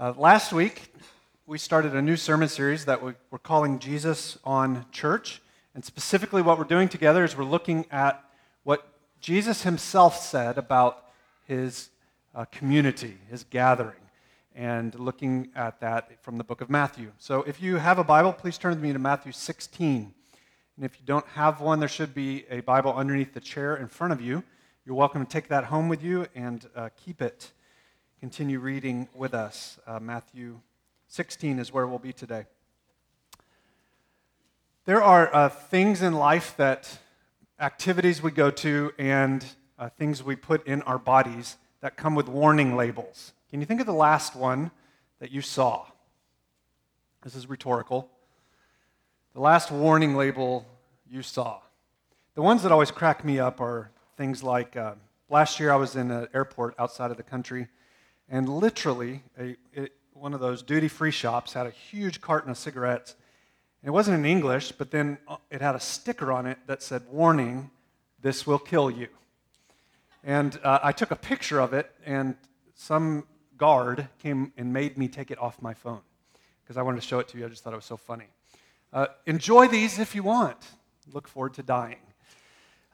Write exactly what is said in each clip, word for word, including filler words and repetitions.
Uh, last week, we started a new sermon series that we're calling Jesus on Church. And specifically what we're doing together is we're looking at what Jesus himself said about his uh, community, his gathering, and looking at that from the book of Matthew. So if you have a Bible, please turn with me to Matthew sixteen. And if you don't have one, there should be a Bible underneath the chair in front of you. You're welcome to take that home with you and uh, keep it. Continue reading with us. Uh, Matthew sixteen is where we'll be today. There are uh, things in life that activities we go to and uh, things we put in our bodies that come with warning labels. Can you think of the last one that you saw? This is rhetorical. The last warning label you saw. The ones that always crack me up are things like, uh, last year I was in an airport outside of the country, and literally a, it, one of those duty-free shops had a huge carton of cigarettes. It wasn't in English, but then it had a sticker on it that said, "Warning, this will kill you." And uh, I took a picture of it, and some guard came and made me take it off my phone because I wanted to show it to you. I just thought it was so funny. Uh, enjoy these if you want. Look forward to dying.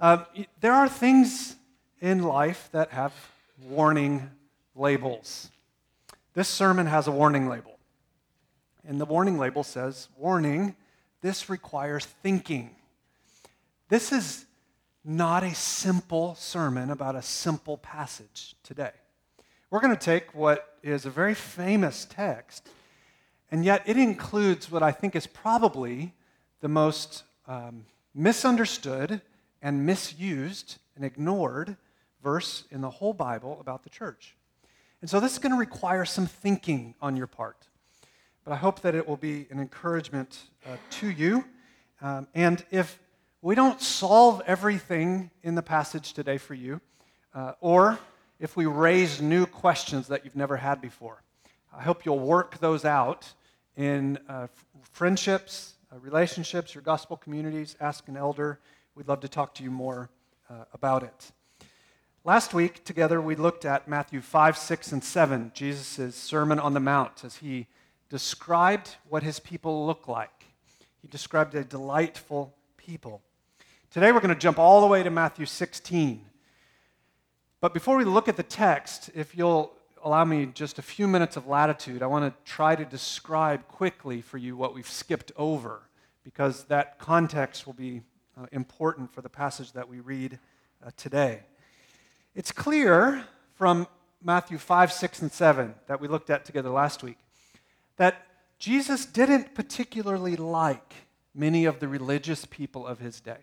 Uh, there are things in life that have warning labels. This sermon has a warning label. And the warning label says, "Warning, this requires thinking." This is not a simple sermon about a simple passage today. We're going to take what is a very famous text, and yet it includes what I think is probably the most um, misunderstood and misused and ignored verse in the whole Bible about the church. And so this is going to require some thinking on your part. But I hope that it will be an encouragement uh, to you. Um, and if we don't solve everything in the passage today for you, uh, or if we raise new questions that you've never had before, I hope you'll work those out in uh, f- friendships, uh, relationships, your gospel communities. Ask an elder. We'd love to talk to you more uh, about it. Last week, together, we looked at Matthew five, six, and seven, Jesus' Sermon on the Mount, as he described what his people look like. He described a delightful people. Today, we're going to jump all the way to Matthew sixteen. But before we look at the text, if you'll allow me just a few minutes of latitude, I want to try to describe quickly for you what we've skipped over, because that context will be uh, important for the passage that we read uh, today. It's clear from Matthew five, six, and seven that we looked at together last week that Jesus didn't particularly like many of the religious people of his day.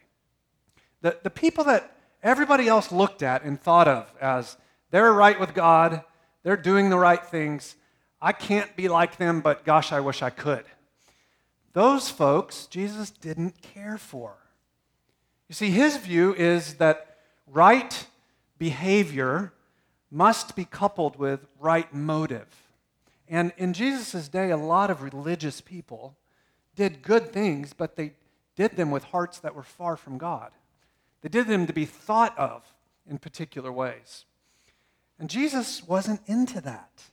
The, the people that everybody else looked at and thought of as they're right with God, they're doing the right things, I can't be like them, but gosh, I wish I could. Those folks Jesus didn't care for. You see, his view is that right behavior must be coupled with right motive. And in Jesus' day, a lot of religious people did good things, but they did them with hearts that were far from God. They did them to be thought of in particular ways. And Jesus wasn't into that.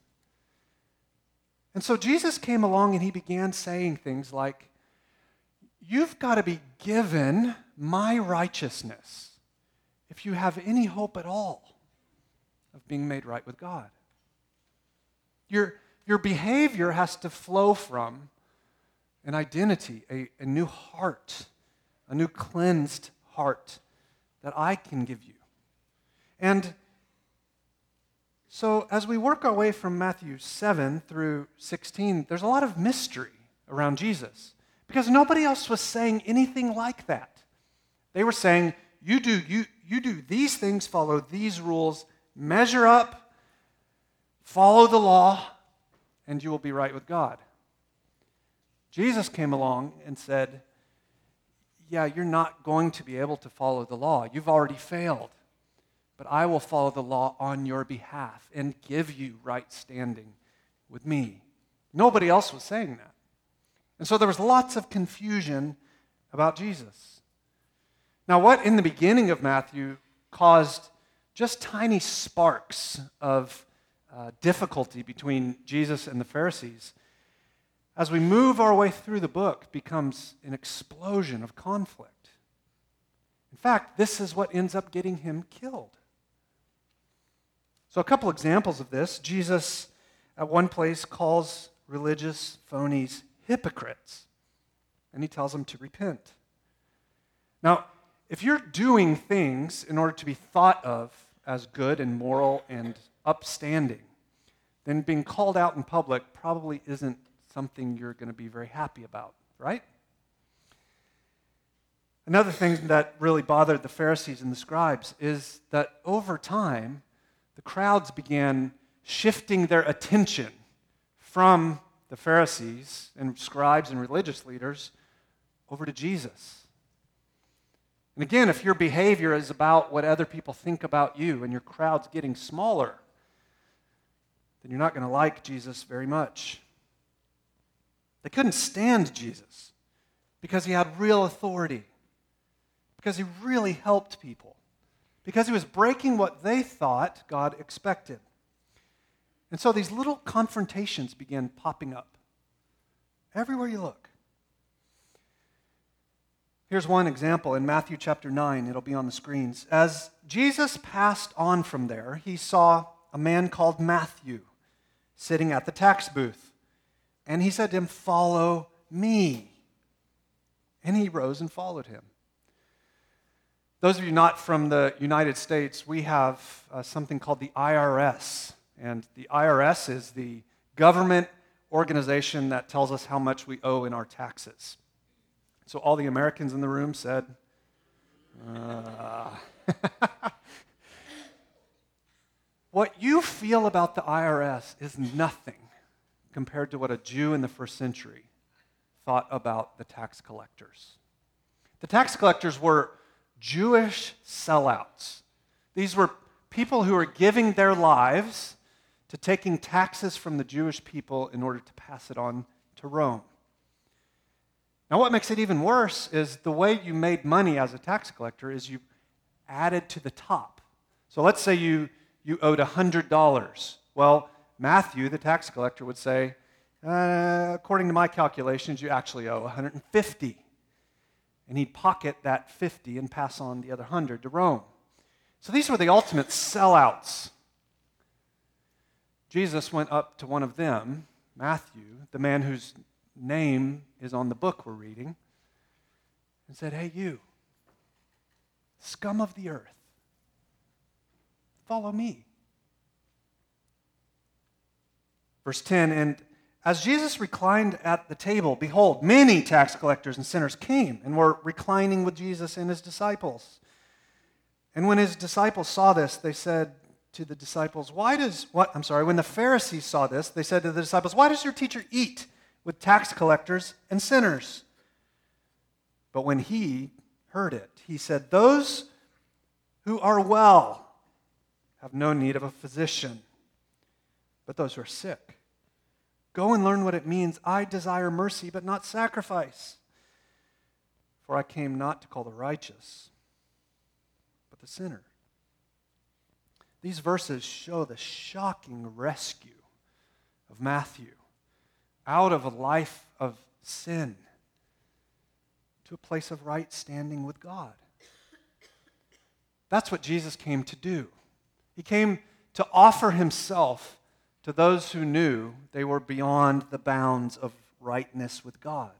And so Jesus came along and he began saying things like, "You've got to be given my righteousness if you have any hope at all of being made right with God. Your, your behavior has to flow from an identity, a, a new heart, a new cleansed heart that I can give you." And so as we work our way from Matthew seven through sixteen, there's a lot of mystery around Jesus because nobody else was saying anything like that. They were saying, You do you you do these things, follow these rules, measure up, follow the law, and you will be right with God. Jesus came along and said, "Yeah, you're not going to be able to follow the law. You've already failed. But I will follow the law on your behalf and give you right standing with me." Nobody else was saying that. And so there was lots of confusion about Jesus. Now, what in the beginning of Matthew caused just tiny sparks of uh, difficulty between Jesus and the Pharisees, as we move our way through the book, becomes an explosion of conflict. In fact, this is what ends up getting him killed. So a couple examples of this. Jesus, at one place, calls religious phonies hypocrites, and he tells them to repent. Now, if you're doing things in order to be thought of as good and moral and upstanding, then being called out in public probably isn't something you're going to be very happy about, right? Another thing that really bothered the Pharisees and the scribes is that over time, the crowds began shifting their attention from the Pharisees and scribes and religious leaders over to Jesus. And again, if your behavior is about what other people think about you and your crowd's getting smaller, then you're not going to like Jesus very much. They couldn't stand Jesus because he had real authority, because he really helped people, because he was breaking what they thought God expected. And so these little confrontations began popping up everywhere you look. Here's one example in Matthew chapter nine. It'll be on the screens. As Jesus passed on from there, he saw a man called Matthew sitting at the tax booth. And he said to him, "Follow me." And he rose and followed him. Those of you not from the United States, we have uh, something called the I R S. And the I R S is the government organization that tells us how much we owe in our taxes. So all the Americans in the room said, uh. What you feel about the I R S is nothing compared to what a Jew in the first century thought about the tax collectors. The tax collectors were Jewish sellouts. These were people who were giving their lives to taking taxes from the Jewish people in order to pass it on to Rome. Now, what makes it even worse is the way you made money as a tax collector is you added to the top. So let's say you, you owed one hundred dollars. Well, Matthew, the tax collector, would say, uh, according to my calculations, you actually owe one hundred fifty. And he'd pocket that fifty and pass on the other one hundred to Rome. So these were the ultimate sellouts. Jesus went up to one of them, Matthew, the man whose name is on the book we're reading, and said, "Hey, you, scum of the earth, follow me." Verse ten, "And as Jesus reclined at the table, behold, many tax collectors and sinners came and were reclining with Jesus and his disciples. And when his disciples saw this, they said to the disciples, why does, what, I'm sorry, when the Pharisees saw this, they said to the disciples, why does your teacher eat with tax collectors and sinners? But when he heard it, he said, those who are well have no need of a physician, but those who are sick. Go and learn what it means. I desire mercy, but not sacrifice. For I came not to call the righteous, but the sinner." These verses show the shocking rescue of Matthew out of a life of sin to a place of right standing with God. That's what Jesus came to do. He came to offer himself to those who knew they were beyond the bounds of rightness with God.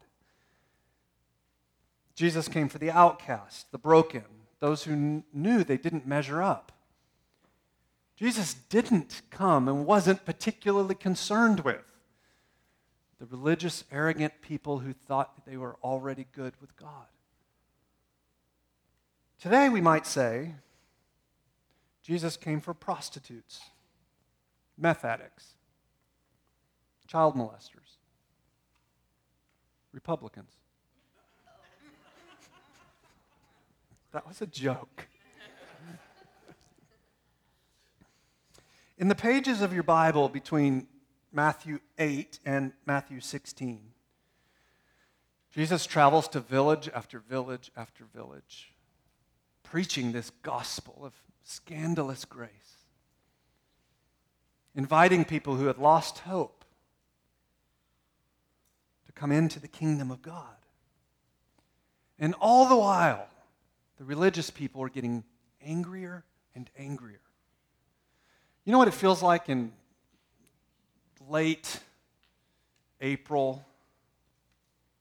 Jesus came for the outcast, the broken, those who knew they didn't measure up. Jesus didn't come and wasn't particularly concerned with the religious, arrogant people who thought that they were already good with God. Today we might say Jesus came for prostitutes, meth addicts, child molesters, Republicans. That was a joke. In the pages of your Bible between Matthew eight and Matthew sixteen, Jesus travels to village after village after village, preaching this gospel of scandalous grace. inviting people who had lost hope to come into the kingdom of God. And all the while, the religious people are getting angrier and angrier. You know what it feels like in late April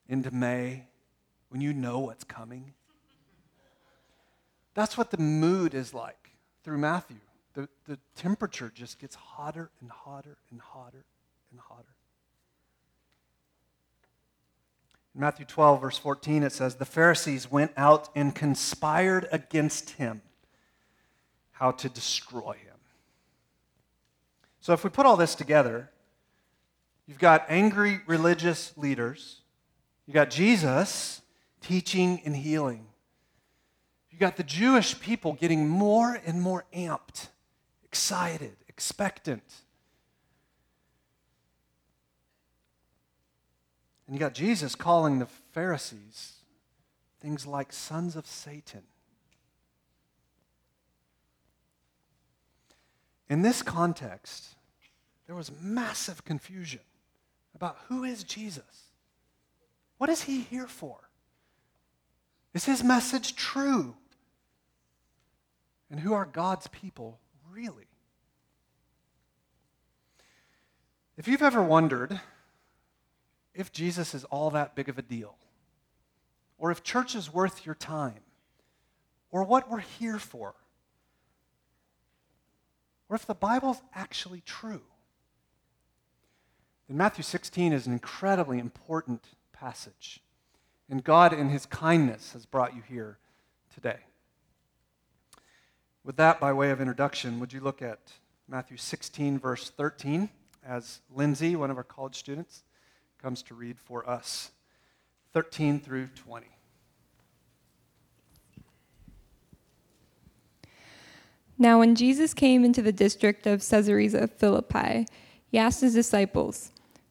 into May when you know what's coming? That's what the mood is like through Matthew. The, the temperature just gets hotter and hotter and hotter and hotter. In Matthew twelve, verse fourteen, it says, "The Pharisees went out and conspired against him, how to destroy him." So if we put all this together, you've got angry religious leaders. You've got Jesus teaching and healing. You've got the Jewish people getting more and more amped, excited, expectant. And you got Jesus calling the Pharisees things like sons of Satan. In this context, there was massive confusion about who is Jesus? What is he here for? Is his message true? And who are God's people really? If you've ever wondered if Jesus is all that big of a deal, or if church is worth your time, or what we're here for, or if the Bible's actually true, then Matthew sixteen is an incredibly important passage. And God, in his kindness, has brought you here today. With that, by way of introduction, would you look at Matthew sixteen, verse thirteen, as Lindsay, one of our college students, comes to read for us, thirteen through twenty. Now when Jesus came into the district of Caesarea Philippi, he asked his disciples,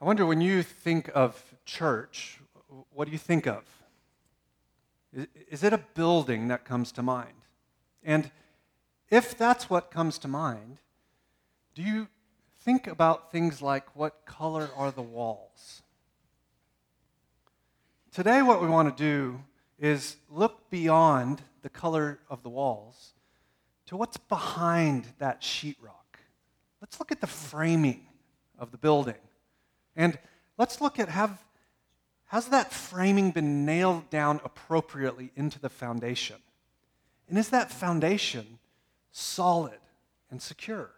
I wonder, when you think of church, what do you think of? Is it a building that comes to mind? And if that's what comes to mind, do you think about things like, what color are the walls? Today, what we want to do is look beyond the color of the walls to what's behind that sheetrock. Let's look at the framing of the building. And let's look at, have, has that framing been nailed down appropriately into the foundation? And is that foundation solid and secure?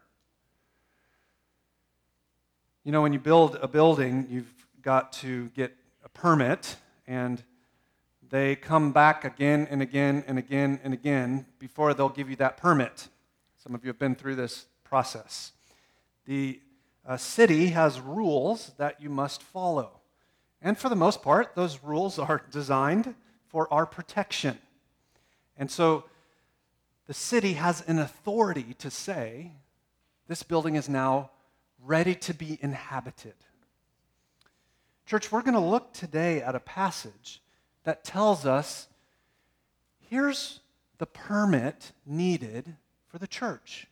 You know, when you build a building, you've got to get a permit, and they come back again and again and again and again before they'll give you that permit. Some of you have been through this process. The A city has rules that you must follow. And for the most part, those rules are designed for our protection. And so the city has an authority to say, this building is now ready to be inhabited. Church, we're going to look today at a passage that tells us, here's the permit needed for the church.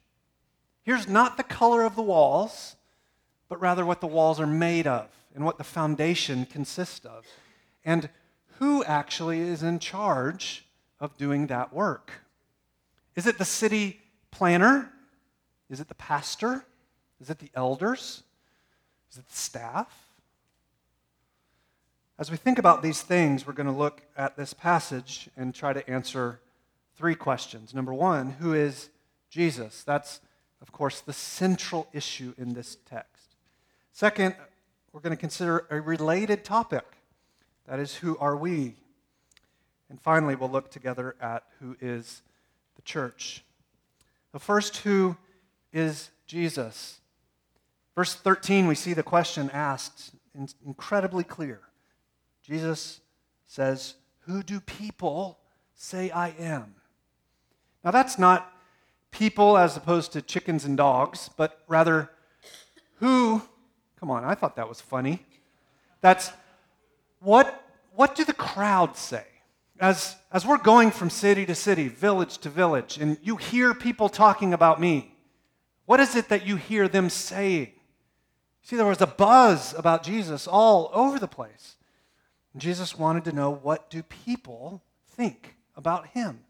Here's not the color of the walls, but rather what the walls are made of and what the foundation consists of, and who actually is in charge of doing that work. Is it the city planner? Is it the pastor? Is it the elders? Is it the staff? As we think about these things, we're going to look at this passage and try to answer three questions. Number one, who is Jesus? That's, of course, the central issue in this text. Second, we're going to consider a related topic. That is, who are we? And finally, we'll look together at who is the church. But first, who is Jesus? Verse thirteen, we see the question asked incredibly clear. Jesus says, who do people say I am? Now, that's not people as opposed to chickens and dogs, but rather who, come on, I thought that was funny. That's what what do the crowd say? As, as we're going from city to city, village to village, and you hear people talking about me, what is it that you hear them saying? See, there was a buzz about Jesus all over the place. Jesus wanted to know, what do people think about him?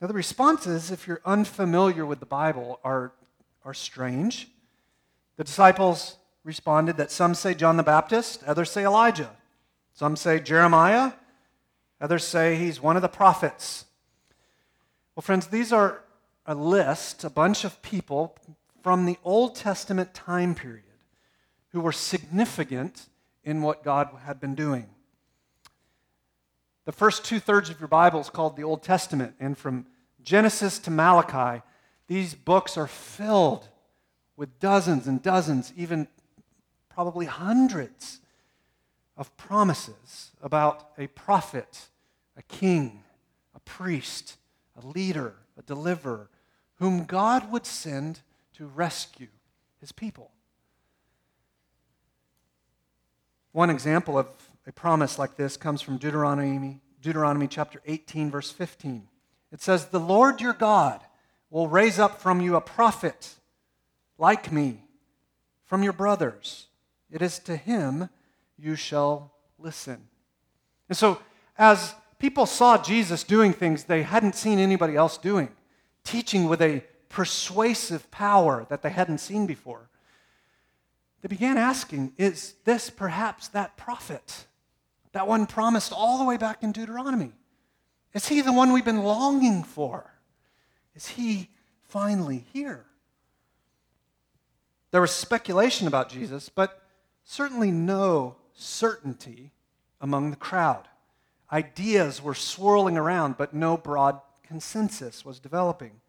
Now, the responses, if you're unfamiliar with the Bible, are, are strange. The disciples responded that some say John the Baptist, others say Elijah. Some say Jeremiah, others say he's one of the prophets. Well, friends, these are a list, a bunch of people from the Old Testament time period who were significant in what God had been doing. The first two-thirds of your Bible is called the Old Testament, and from Genesis to Malachi, these books are filled with dozens and dozens, even probably hundreds of promises about a prophet, a king, a priest, a leader, a deliverer, whom God would send to rescue his people. One example of a promise like this comes from Deuteronomy, Deuteronomy chapter eighteen, verse fifteen. It says, "The Lord your God will raise up from you a prophet like me from your brothers. It is to him you shall listen." And so as people saw Jesus doing things they hadn't seen anybody else doing, teaching with a persuasive power that they hadn't seen before, they began asking, is this perhaps that prophet, that one promised all the way back in Deuteronomy? Is he the one we've been longing for? Is he finally here? There was speculation about Jesus, but certainly no certainty among the crowd. Ideas were swirling around, but no broad consensus was developing.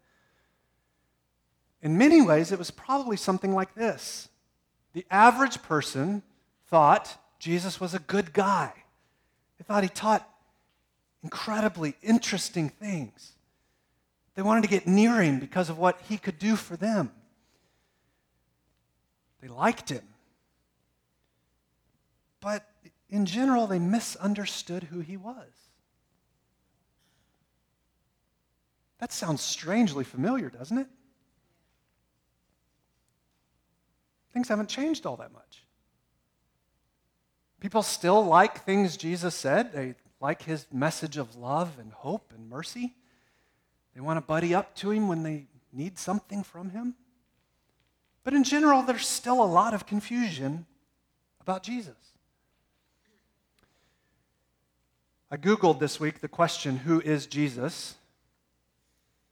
In many ways, it was probably something like this. The average person thought Jesus was a good guy. They thought he taught incredibly interesting things. They wanted to get near him because of what he could do for them. They liked him. But in general, they misunderstood who he was. That sounds strangely familiar, doesn't it? Things haven't changed all that much. People still like things Jesus said. They like his message of love and hope and mercy. They want to buddy up to him when they need something from him. But in general, there's still a lot of confusion about Jesus. I Googled this week the question, who is Jesus?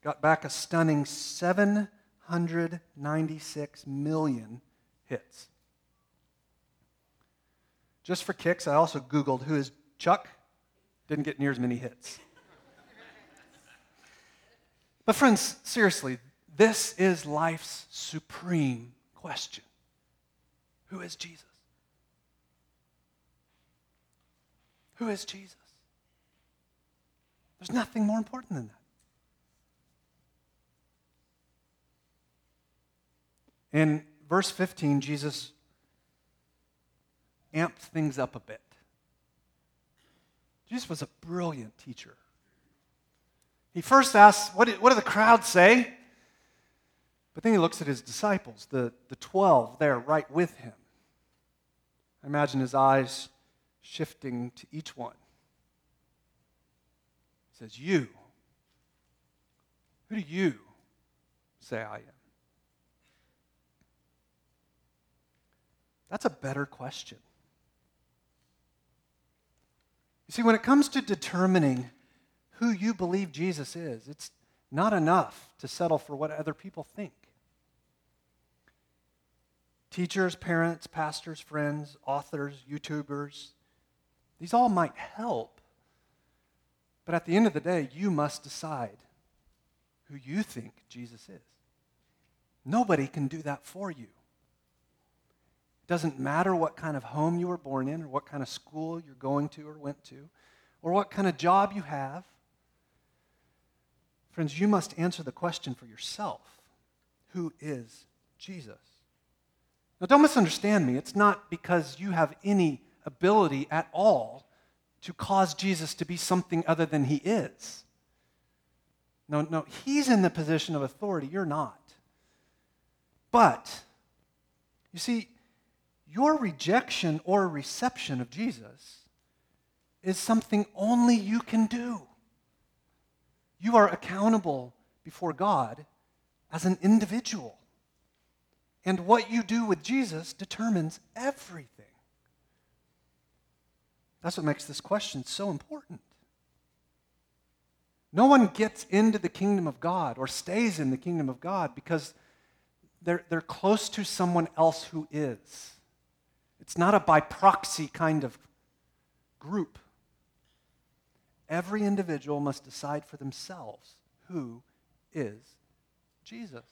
Got back a stunning seven hundred ninety-six million hits. Just for kicks, I also Googled who is Chuck. Didn't get near as many hits. But friends, seriously, this is life's supreme question. Who is Jesus? Who is Jesus? There's nothing more important than that. In verse fifteen, Jesus amps things up a bit. Jesus was a brilliant teacher. He first asks, what do, what do the crowd say? But then he looks at his disciples, the, the twelve there right with him. I imagine his eyes shifting to each one. He says, you, who do you say I am? That's a better question. You see, when it comes to determining who you believe Jesus is, it's not enough to settle for what other people think. Teachers, parents, pastors, friends, authors, YouTubers, these all might help, but at the end of the day, you must decide who you think Jesus is. Nobody can do that for you. It doesn't matter what kind of home you were born in or what kind of school you're going to or went to or what kind of job you have. Friends, you must answer the question for yourself. Who is Jesus? Now, don't misunderstand me. It's not because you have any ability at all to cause Jesus to be something other than he is. No, no, he's in the position of authority. You're not. But, you see, your rejection or reception of Jesus is something only you can do. You are accountable before God as an individual. And what you do with Jesus determines everything. That's what makes this question so important. No one gets into the kingdom of God or stays in the kingdom of God because they're, they're close to someone else who is. It's not a by proxy kind of group. Every individual must decide for themselves who is Jesus.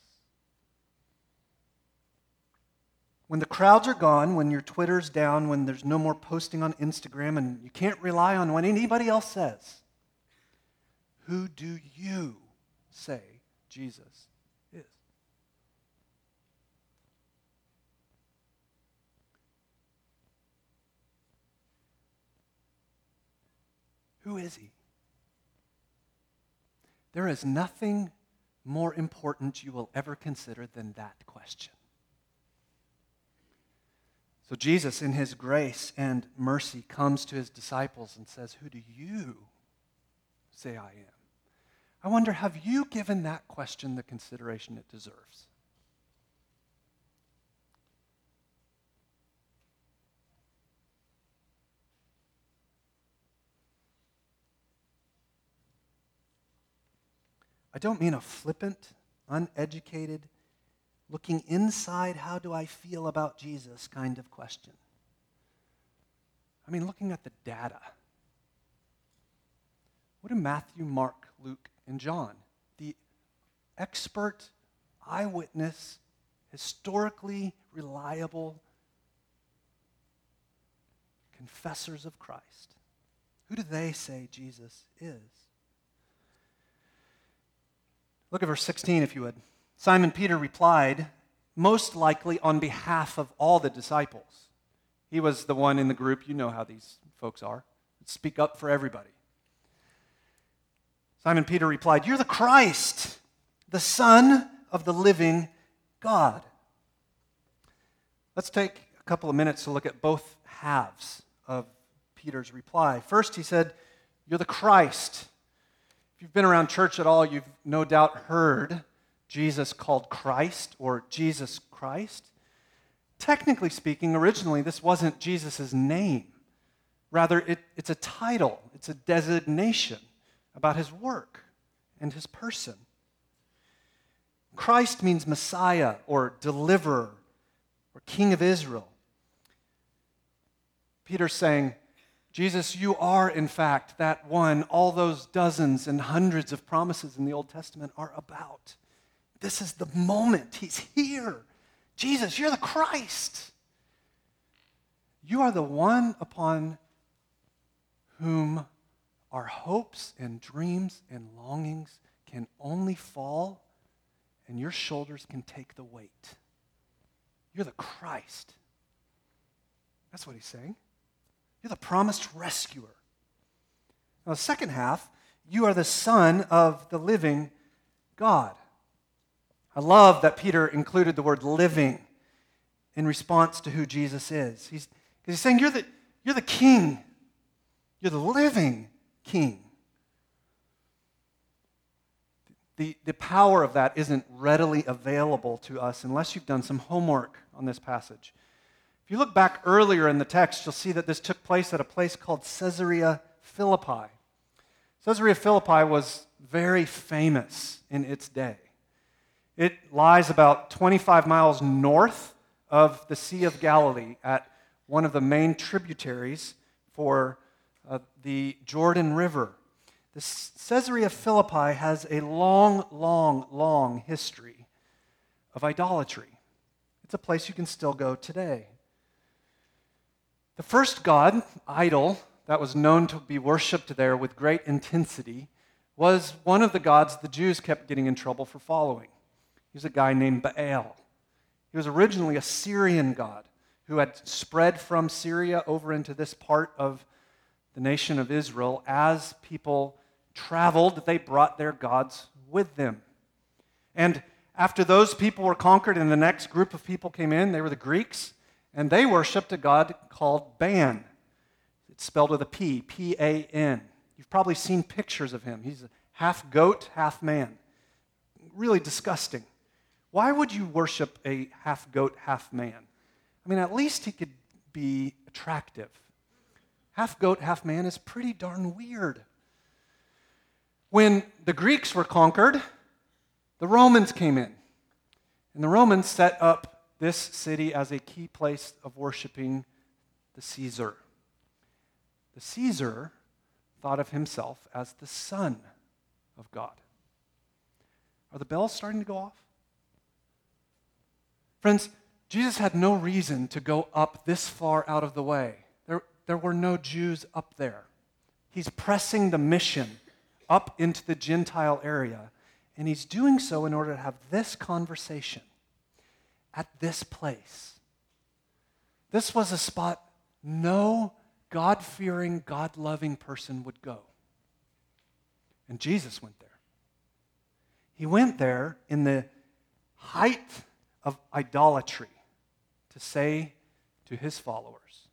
When the crowds are gone, when your Twitter's down, when there's no more posting on Instagram, and you can't rely on what anybody else says, who do you say Jesus is? Who is he? There is nothing more important you will ever consider than that question. So Jesus, in his grace and mercy, comes to his disciples and says, who do you say I am? I wonder, have you given that question the consideration it deserves? I don't mean a flippant, uneducated, looking inside, how do I feel about Jesus kind of question. I mean, looking at the data. What do Matthew, Mark, Luke, and John, the expert, eyewitness, historically reliable confessors of Christ, who do they say Jesus is? Look at verse sixteen, if you would. Simon Peter replied, most likely on behalf of all the disciples. He was the one in the group. You know how these folks are. Speak up for everybody. Simon Peter replied, you're the Christ, the Son of the living God. Let's take a couple of minutes to look at both halves of Peter's reply. First, he said, you're the Christ. If you've been around church at all, you've no doubt heard Jesus called Christ or Jesus Christ. Technically speaking, originally, this wasn't Jesus' name. Rather, it, it's a title. It's a designation about his work and his person. Christ means Messiah or deliverer or King of Israel. Peter's saying, Jesus, you are, in fact, that one all those dozens and hundreds of promises in the Old Testament are about. This is the moment. He's here. Jesus, you're the Christ. You are the one upon whom our hopes and dreams and longings can only fall, and your shoulders can take the weight. You're the Christ. That's what he's saying. You're the promised rescuer. Now, the second half, you are the Son of the living God. I love that Peter included the word living in response to who Jesus is. He's, he's saying, you're the, you're the king. You're the living king. The, the power of that isn't readily available to us unless you've done some homework on this passage. If you look back earlier in the text, you'll see that this took place at a place called Caesarea Philippi. Caesarea Philippi was very famous in its day. It lies about twenty-five miles north of the Sea of Galilee at one of the main tributaries for uh, the Jordan River. The Caesarea Philippi has a long, long, long history of idolatry. It's a place you can still go today. The first god, idol, that was known to be worshipped there with great intensity was one of the gods the Jews kept getting in trouble for following. He was a guy named Baal. He was originally a Syrian god who had spread from Syria over into this part of the nation of Israel. As people traveled, they brought their gods with them. And after those people were conquered and the next group of people came in, they were the Greeks, and they worshipped a god called Pan. It's spelled with a P, P A N. You've probably seen pictures of him. He's a half goat, half man. Really disgusting. Why would you worship a half goat, half man? I mean, at least he could be attractive. Half goat, half man is pretty darn weird. When the Greeks were conquered, the Romans came in. And the Romans set up this city as a key place of worshiping the Caesar. The Caesar thought of himself as the Son of God. Are the bells starting to go off? Friends, Jesus had no reason to go up this far out of the way. There, there were no Jews up there. He's pressing the mission up into the Gentile area, and he's doing so in order to have this conversation at this place. This was a spot no God-fearing, God-loving person would go. And Jesus went there. He went there in the height of idolatry to say to his followers,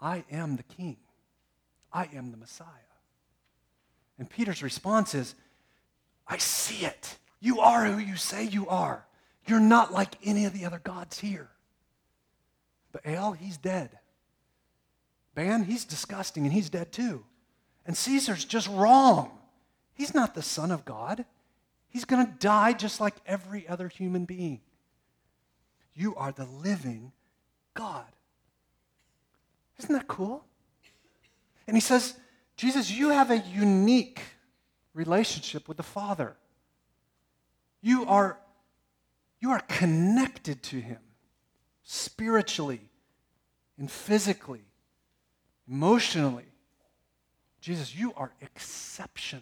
I am the king. I am the Messiah. And Peter's response is, I see it. You are who you say you are. You're not like any of the other gods here. Baal, he's dead. Ban, he's disgusting, and he's dead too. And Caesar's just wrong. He's not the Son of God. He's going to die just like every other human being. You are the living God. Isn't that cool? And he says, Jesus, you have a unique relationship with the Father. You are, you are connected to him spiritually and physically. Emotionally, Jesus, you are exceptional.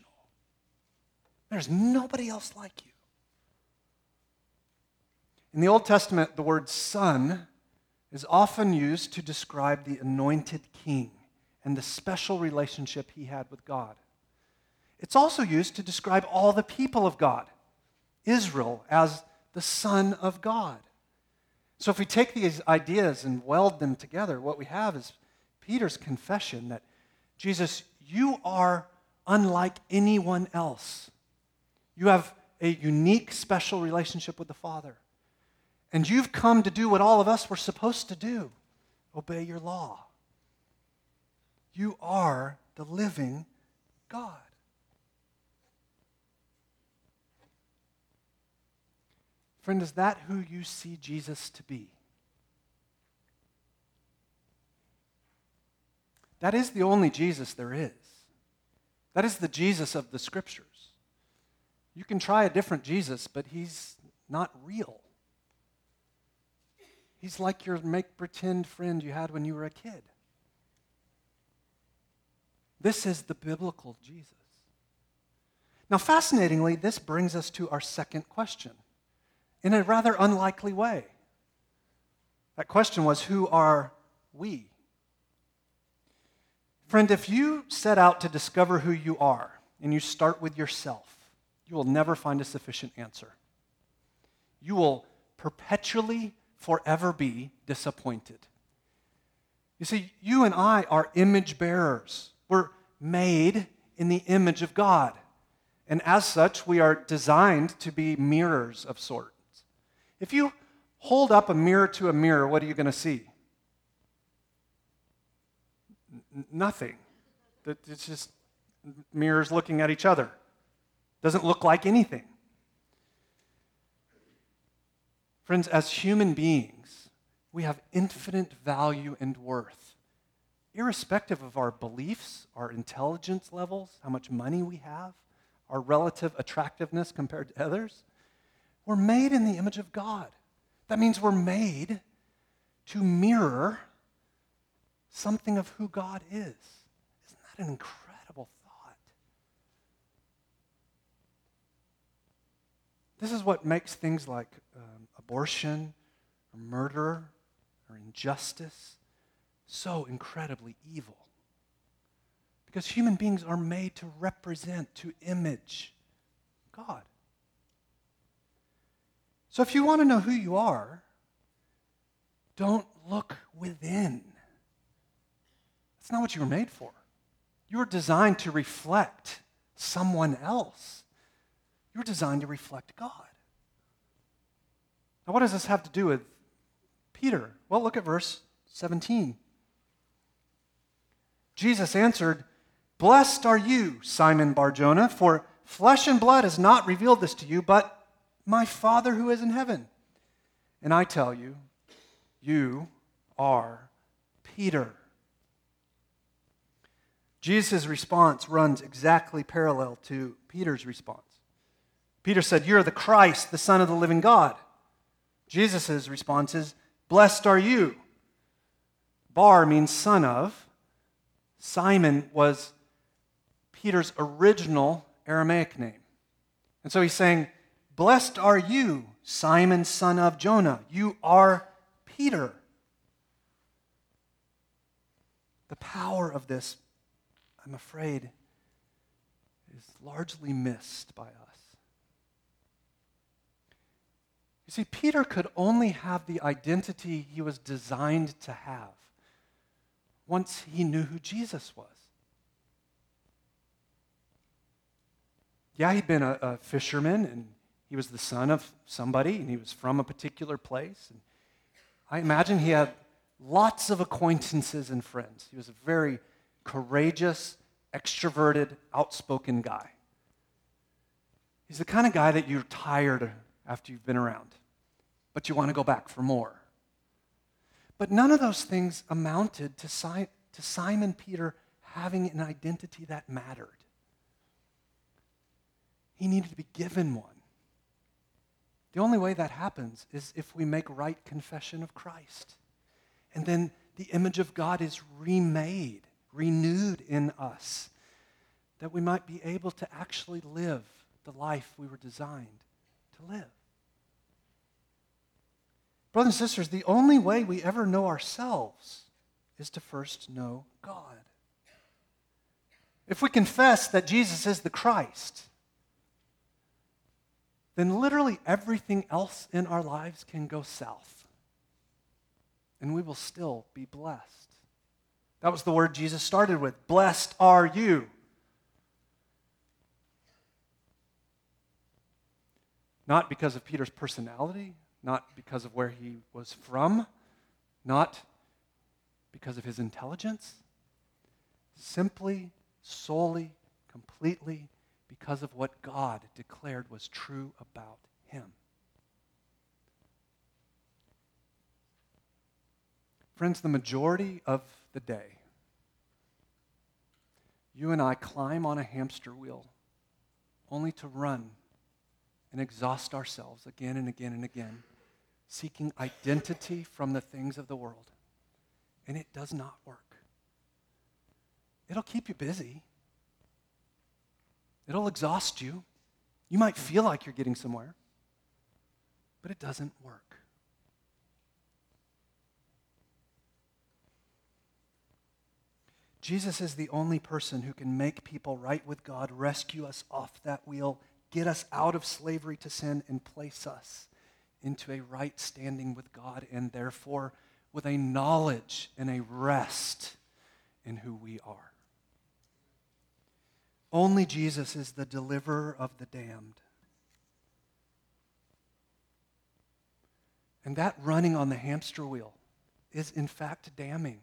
There's nobody else like you. In the Old Testament, the word son is often used to describe the anointed king and the special relationship he had with God. It's also used to describe all the people of God, Israel, as the Son of God. So if we take these ideas and weld them together, what we have is Peter's confession that, Jesus, you are unlike anyone else. You have a unique, special relationship with the Father. And you've come to do what all of us were supposed to do, obey your law. You are the living God. Friend, is that who you see Jesus to be? That is the only Jesus there is. That is the Jesus of the Scriptures. You can try a different Jesus, but he's not real. He's like your make-pretend friend you had when you were a kid. This is the biblical Jesus. Now, fascinatingly, this brings us to our second question in a rather unlikely way. That question was, who are we? Friend, if you set out to discover who you are and you start with yourself, you will never find a sufficient answer. You will perpetually, forever be disappointed. You see, you and I are image bearers. We're made in the image of God. And as such, we are designed to be mirrors of sorts. If you hold up a mirror to a mirror, what are you going to see? Nothing. It's just mirrors looking at each other. Doesn't look like anything. Friends, as human beings, we have infinite value and worth, irrespective of our beliefs, our intelligence levels, how much money we have, our relative attractiveness compared to others. We're made in the image of God. That means we're made to mirror something of who God is. Isn't that an incredible thought? This is what makes things like um, abortion, or murder, or injustice so incredibly evil. Because human beings are made to represent, to image God. So if you want to know who you are, don't look within. That's not what you were made for. You were designed to reflect someone else. You were designed to reflect God. Now, what does this have to do with Peter? Well, look at verse seventeen. Jesus answered, "Blessed are you, Simon Bar-Jonah, for flesh and blood has not revealed this to you, but my Father who is in heaven. And I tell you, you are Peter." Jesus' response runs exactly parallel to Peter's response. Peter said, "You're the Christ, the Son of the living God." Jesus' response is, "Blessed are you." Bar means son of. Simon was Peter's original Aramaic name. And so he's saying, "Blessed are you, Simon, son of Jonah. You are Peter." The power of this, I'm afraid, is largely missed by us. You see, Peter could only have the identity he was designed to have once he knew who Jesus was. Yeah, he'd been a, a fisherman, and he was the son of somebody, and he was from a particular place. And I imagine he had lots of acquaintances and friends. He was a very courageous, extroverted, outspoken guy. He's the kind of guy that you're tired after you've been around, but you want to go back for more. But none of those things amounted to Si- to Simon Peter having an identity that mattered. He needed to be given one. The only way that happens is if we make right confession of Christ. And then the image of God is remade, renewed in us, that we might be able to actually live the life we were designed to live. Brothers and sisters, the only way we ever know ourselves is to first know God. If we confess that Jesus is the Christ, then literally everything else in our lives can go south, and we will still be blessed. That was the word Jesus started with. Blessed are you. Not because of Peter's personality, not because of where he was from, not because of his intelligence. Simply, solely, completely because of what God declared was true about him. Friends, the majority of the day, you and I climb on a hamster wheel only to run and exhaust ourselves again and again and again, seeking identity from the things of the world. And it does not work. It'll keep you busy. It'll exhaust you. You might feel like you're getting somewhere, but it doesn't work. Jesus is the only person who can make people right with God, rescue us off that wheel, get us out of slavery to sin, and place us into a right standing with God, and therefore with a knowledge and a rest in who we are. Only Jesus is the deliverer of the damned. And that running on the hamster wheel is in fact damning,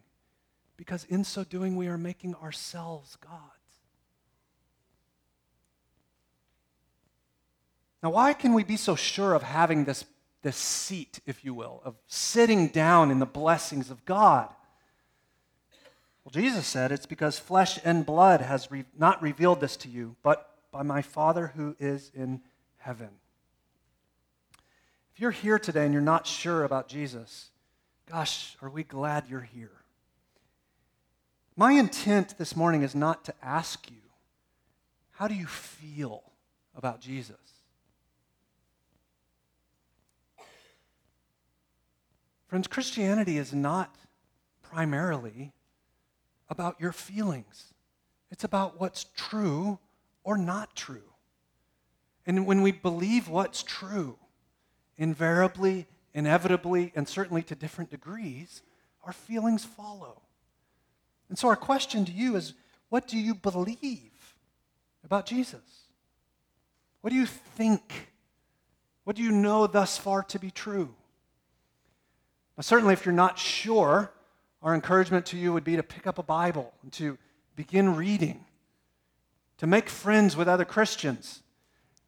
because in so doing we are making ourselves gods. Now, why can we be so sure of having this, this seat, if you will, of sitting down in the blessings of God? Well, Jesus said it's because flesh and blood has re- not revealed this to you, but by my Father who is in heaven. If you're here today and you're not sure about Jesus, gosh, are we glad you're here. My intent this morning is not to ask you, how do you feel about Jesus? Friends, Christianity is not primarily about your feelings. It's about what's true or not true. And when we believe what's true, invariably, inevitably, and certainly to different degrees, our feelings follow. And so our question to you is, what do you believe about Jesus? What do you think? What do you know thus far to be true? Well, certainly, if you're not sure, our encouragement to you would be to pick up a Bible and to begin reading, to make friends with other Christians,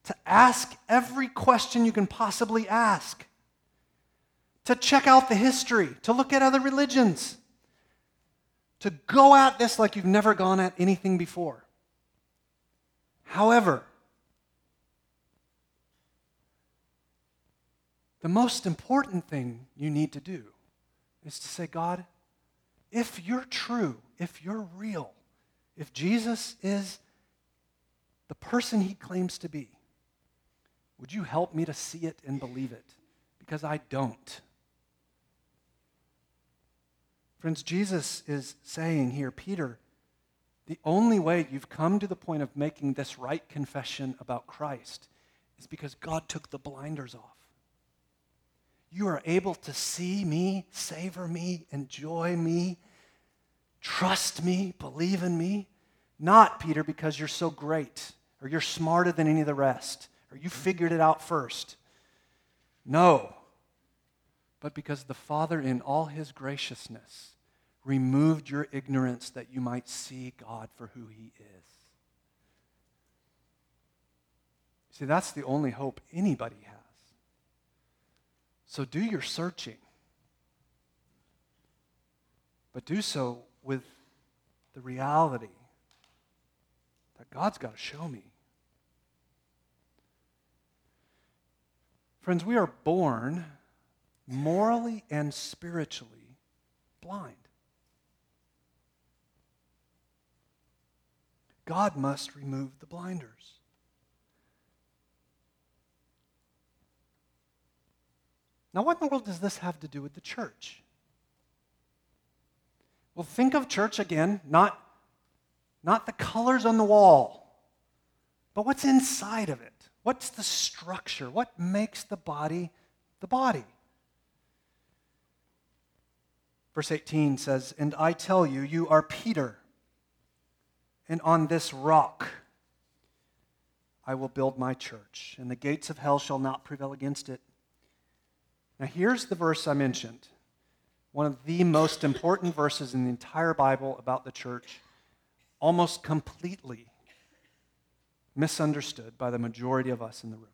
to ask every question you can possibly ask, to check out the history, to look at other religions, to go at this like you've never gone at anything before. However, the most important thing you need to do is to say, God, if you're true, if you're real, if Jesus is the person he claims to be, would you help me to see it and believe it? Because I don't. Friends, Jesus is saying here, Peter, the only way you've come to the point of making this right confession about Christ is because God took the blinders off. You are able to see me, savor me, enjoy me, trust me, believe in me. Not, Peter, because you're so great, or you're smarter than any of the rest, or you figured it out first. No, but because the Father in all his graciousness removed your ignorance that you might see God for who he is. See, that's the only hope anybody has. So do your searching, but do so with the reality that God's got to show me. Friends, we are born morally and spiritually blind. God must remove the blinders. Now, what in the world does this have to do with the church? Well, think of church again, not, not the colors on the wall, but what's inside of it. What's the structure? What makes the body the body? Verse eighteen says, and I tell you, you are Peter, and on this rock I will build my church, and the gates of hell shall not prevail against it. Now, here's the verse I mentioned, one of the most important verses in the entire Bible about the church, almost completely misunderstood by the majority of us in the room.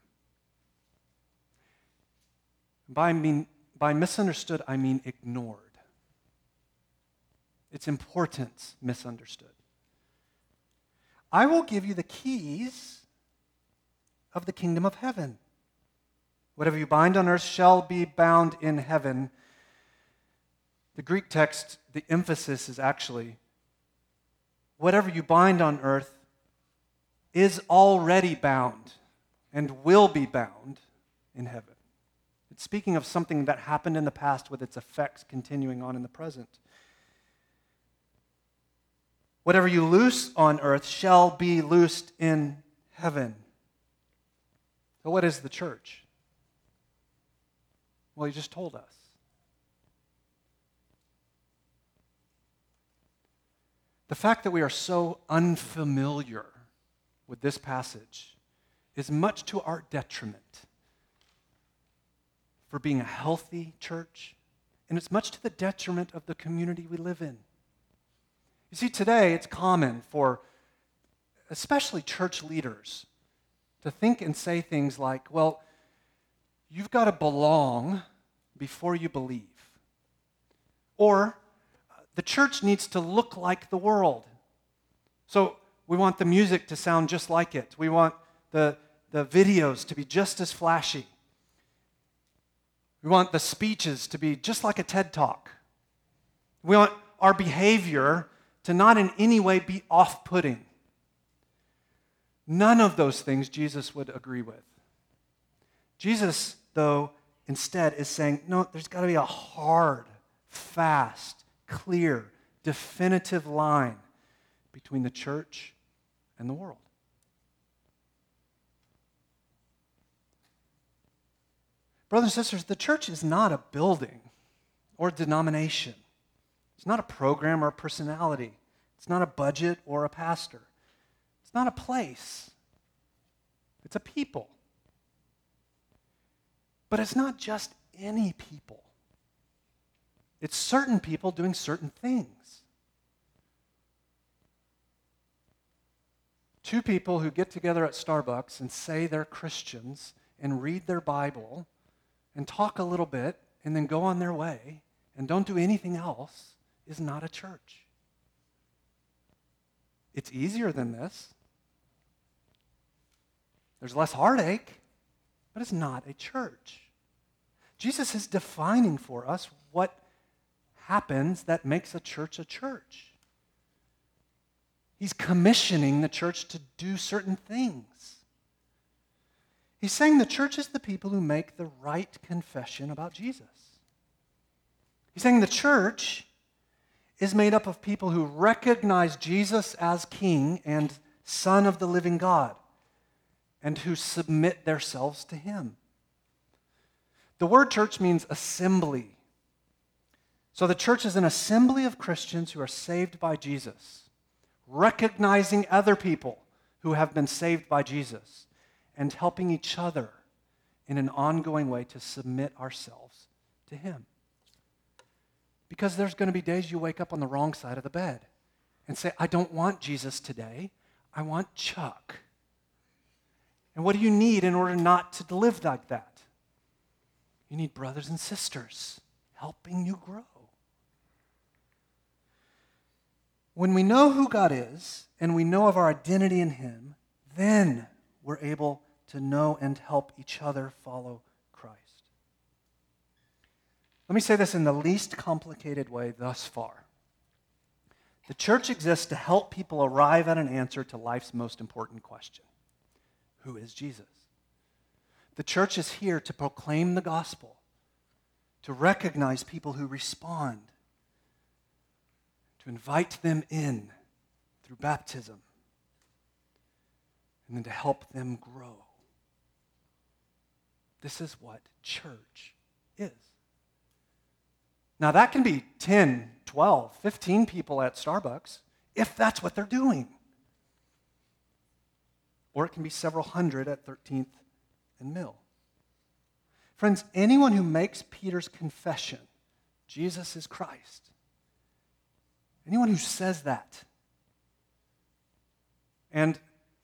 By, mean, by misunderstood, I mean ignored. Its importance misunderstood. I will give you the keys of the kingdom of heaven. Whatever you bind on earth shall be bound in heaven. The Greek text, the emphasis is actually, whatever you bind on earth is already bound and will be bound in heaven. It's speaking of something that happened in the past with its effects continuing on in the present. Whatever you loose on earth shall be loosed in heaven. So what is the church? Well, he just told us. The fact that we are so unfamiliar with this passage is much to our detriment for being a healthy church, and it's much to the detriment of the community we live in. You see, today it's common for especially church leaders to think and say things like, well, you've got to belong before you believe. Or the church needs to look like the world. So we want the music to sound just like it. We want the, the videos to be just as flashy. We want the speeches to be just like a TED Talk. We want our behavior to not in any way be off-putting. None of those things Jesus would agree with. Jesus, though, instead is saying, no, there's got to be a hard, fast, clear, definitive line between the church and the world. Brothers and sisters, the church is not a building or a denomination. It's not a program or a personality. It's not a budget or a pastor. It's not a place. It's a people. But it's not just any people. It's certain people doing certain things. Two people who get together at Starbucks and say they're Christians and read their Bible and talk a little bit and then go on their way and don't do anything else is not a church. It's easier than this. There's less heartache, but it's not a church. Jesus is defining for us what happens that makes a church a church. He's commissioning the church to do certain things. He's saying the church is the people who make the right confession about Jesus. He's saying the church is made up of people who recognize Jesus as King and Son of the living God and who submit themselves to him. The word church means assembly. So the church is an assembly of Christians who are saved by Jesus, recognizing other people who have been saved by Jesus, and helping each other in an ongoing way to submit ourselves to him. Because there's going to be days you wake up on the wrong side of the bed and say, I don't want Jesus today, I want Chuck. And what do you need in order not to live like that? You need brothers and sisters helping you grow. When we know who God is and we know of our identity in him, then we're able to know and help each other follow Christ. Let me say this in the least complicated way thus far. The church exists to help people arrive at an answer to life's most important question. Who is Jesus? The church is here to proclaim the gospel, to recognize people who respond, to invite them in through baptism, and then to help them grow. This is what church is. Now that can be ten, twelve, fifteen people at Starbucks, if that's what they're doing. Or it can be several hundred at thirteenth and Mill. Friends, anyone who makes Peter's confession, Jesus is Christ, anyone who says that, and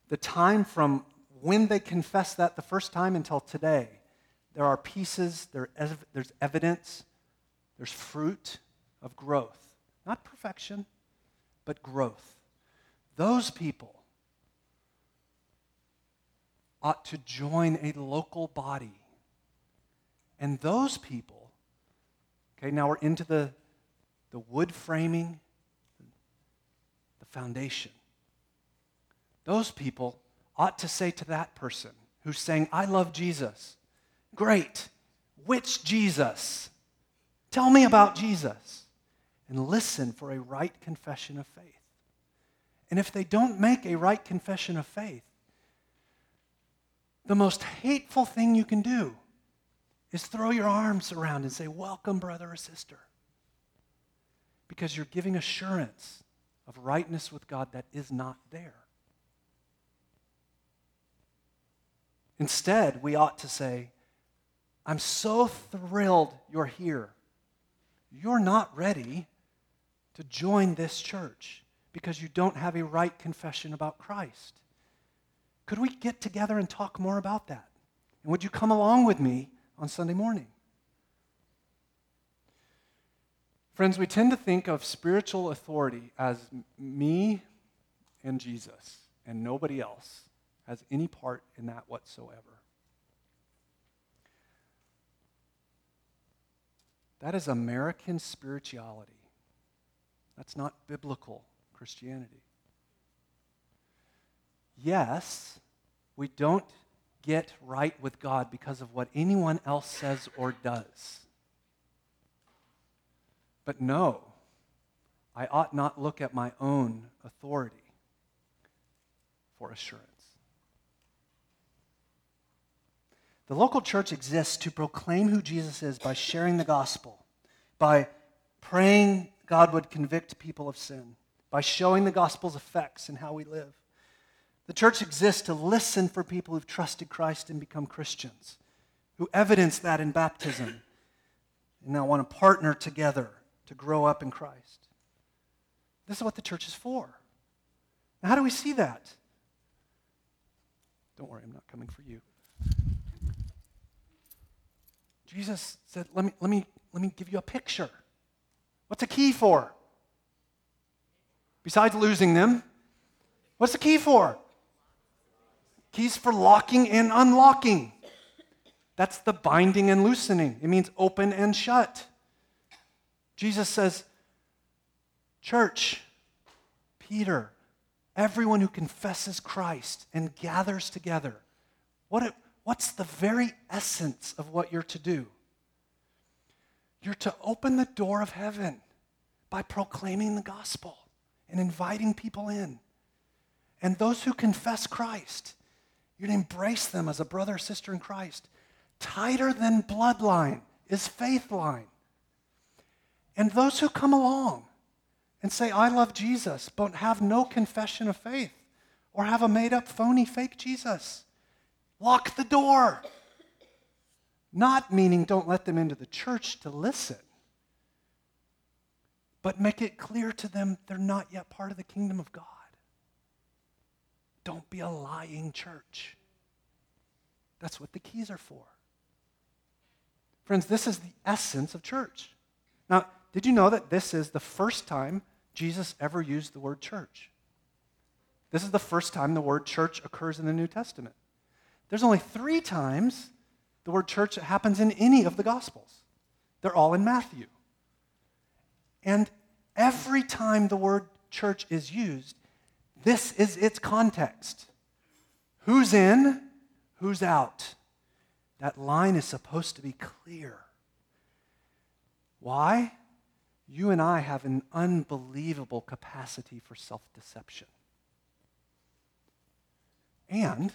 the time from when they confess that the first time until today, there are pieces, there ev- there's evidence, there's fruit of growth. Not perfection, but growth. Those people ought to join a local body. And those people, okay, now we're into the, the wood framing, the foundation. Those people ought to say to that person who's saying, I love Jesus, great, which Jesus? Tell me about Jesus. And listen for a right confession of faith. And if they don't make a right confession of faith, the most hateful thing you can do is throw your arms around and say, welcome, brother or sister. Because you're giving assurance of rightness with God that is not there. Instead, we ought to say, I'm so thrilled you're here. You're not ready to join this church. because you don't have a right confession about Christ. Could we get together and talk more about that? And would you come along with me on Sunday morning? Friends, we tend to think of spiritual authority as me and Jesus, and nobody else has any part in that whatsoever. That is American spirituality. That's not biblical Christianity. Yes, we don't get right with God because of what anyone else says or does. But no, I ought not look at my own authority for assurance. The local church exists to proclaim who Jesus is by sharing the gospel, by praying God would convict people of sin, by showing the gospel's effects in how we live. The church exists to listen for people who've trusted Christ and become Christians, who evidence that in baptism, and now want to partner together to grow up in Christ. This is what the church is for. Now, how do we see that? Don't worry, I'm not coming for you. Jesus said, let me, let me, let me give you a picture. What's a key for? Besides losing them, what's the key for? Keys for locking and unlocking. That's the binding and loosening. It means open and shut. Jesus says, church, Peter, everyone who confesses Christ and gathers together, what it, what's the very essence of what you're to do? You're to open the door of heaven by proclaiming the gospel and inviting people in. And those who confess Christ, you're to embrace them as a brother or sister in Christ. Tighter than bloodline is faith line. And those who come along and say, I love Jesus, but have no confession of faith or have a made-up, phony, fake Jesus, lock the door. Not meaning don't let them into the church to listen, but make it clear to them they're not yet part of the kingdom of God. Don't be a lying church. That's what the keys are for. Friends, this is the essence of church. Now, did you know that this is the first time Jesus ever used the word church? This is the first time the word church occurs in the New Testament. There's only three times the word church happens in any of the Gospels. They're all in Matthew. And every time the word church is used, this is its context. Who's in? Who's out? That line is supposed to be clear. Why? You and I have an unbelievable capacity for self-deception. And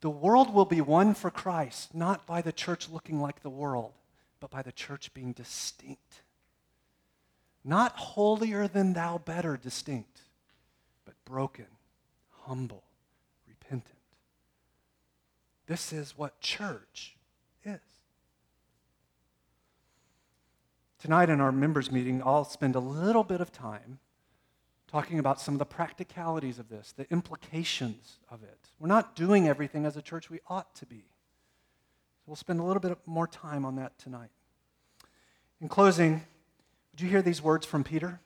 the world will be won for Christ, not by the church looking like the world, but by the church being distinct. Not holier than thou, better distinct, but broken, humble, repentant. This is what church is. Tonight in our members' meeting, I'll spend a little bit of time talking about some of the practicalities of this, the implications of it. We're not doing everything as a church we ought to be. So we'll spend a little bit more time on that tonight. In closing, did you hear these words from Peter?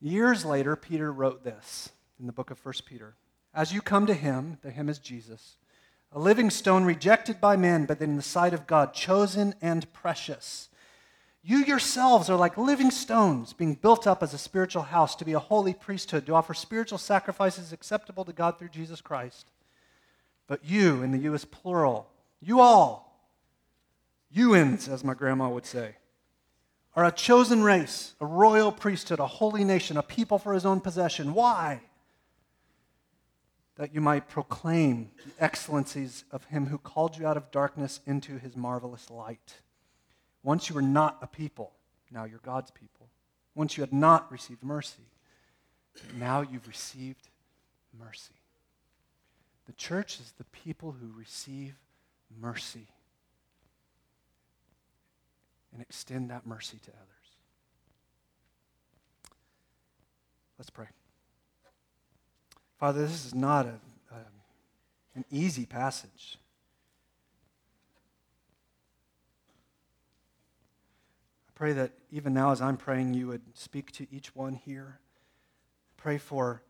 Years later, Peter wrote this in the book of First Peter. As you come to him, the him is Jesus, a living stone rejected by men, but in the sight of God, chosen and precious. You yourselves are like living stones being built up as a spiritual house to be a holy priesthood, to offer spiritual sacrifices acceptable to God through Jesus Christ. But you, and the you is plural, you all, you-ins, as my grandma would say, are a chosen race, a royal priesthood, a holy nation, a people for his own possession. Why? That you might proclaim the excellencies of him who called you out of darkness into his marvelous light. Once you were not a people, now you're God's people. Once you had not received mercy, now you've received mercy. The church is the people who receive mercy and extend that mercy to others. Let's pray. Father, this is not a, a, an easy passage. I pray that even now as I'm praying, you would speak to each one here. Pray for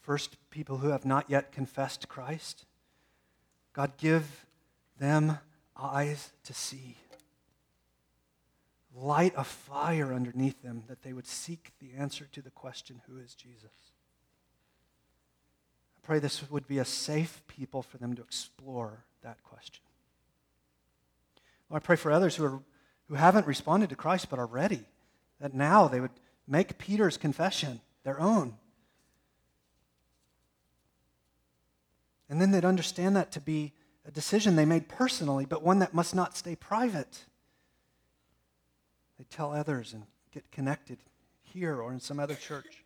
first people who have not yet confessed Christ. God, give them eyes to see. Light a fire underneath them that they would seek the answer to the question, who is Jesus? I pray this would be a safe people for them to explore that question. Lord, I pray for others who are who haven't responded to Christ but are ready, that now they would make Peter's confession their own. And then they'd understand that to be a decision they made personally, but one that must not stay private. They tell others and get connected here or in some other church.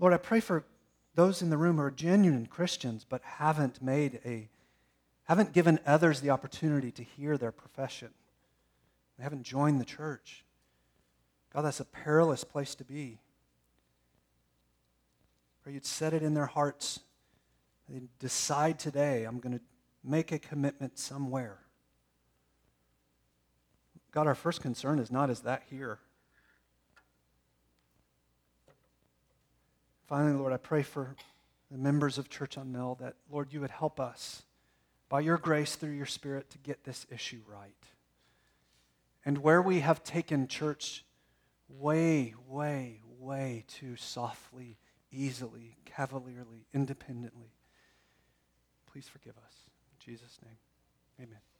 Lord, I pray for those in the room who are genuine Christians but haven't made a, haven't given others the opportunity to hear their profession. They haven't joined the church. God, that's a perilous place to be. Pray you'd set it in their hearts. They decide today, I'm going to make a commitment somewhere. God, our first concern is not as that here. Finally, Lord, I pray for the members of Church on Mill that, Lord, you would help us by your grace through your Spirit to get this issue right. And where we have taken church way, way, way too softly, easily, cavalierly, independently, please forgive us. In Jesus' name, amen.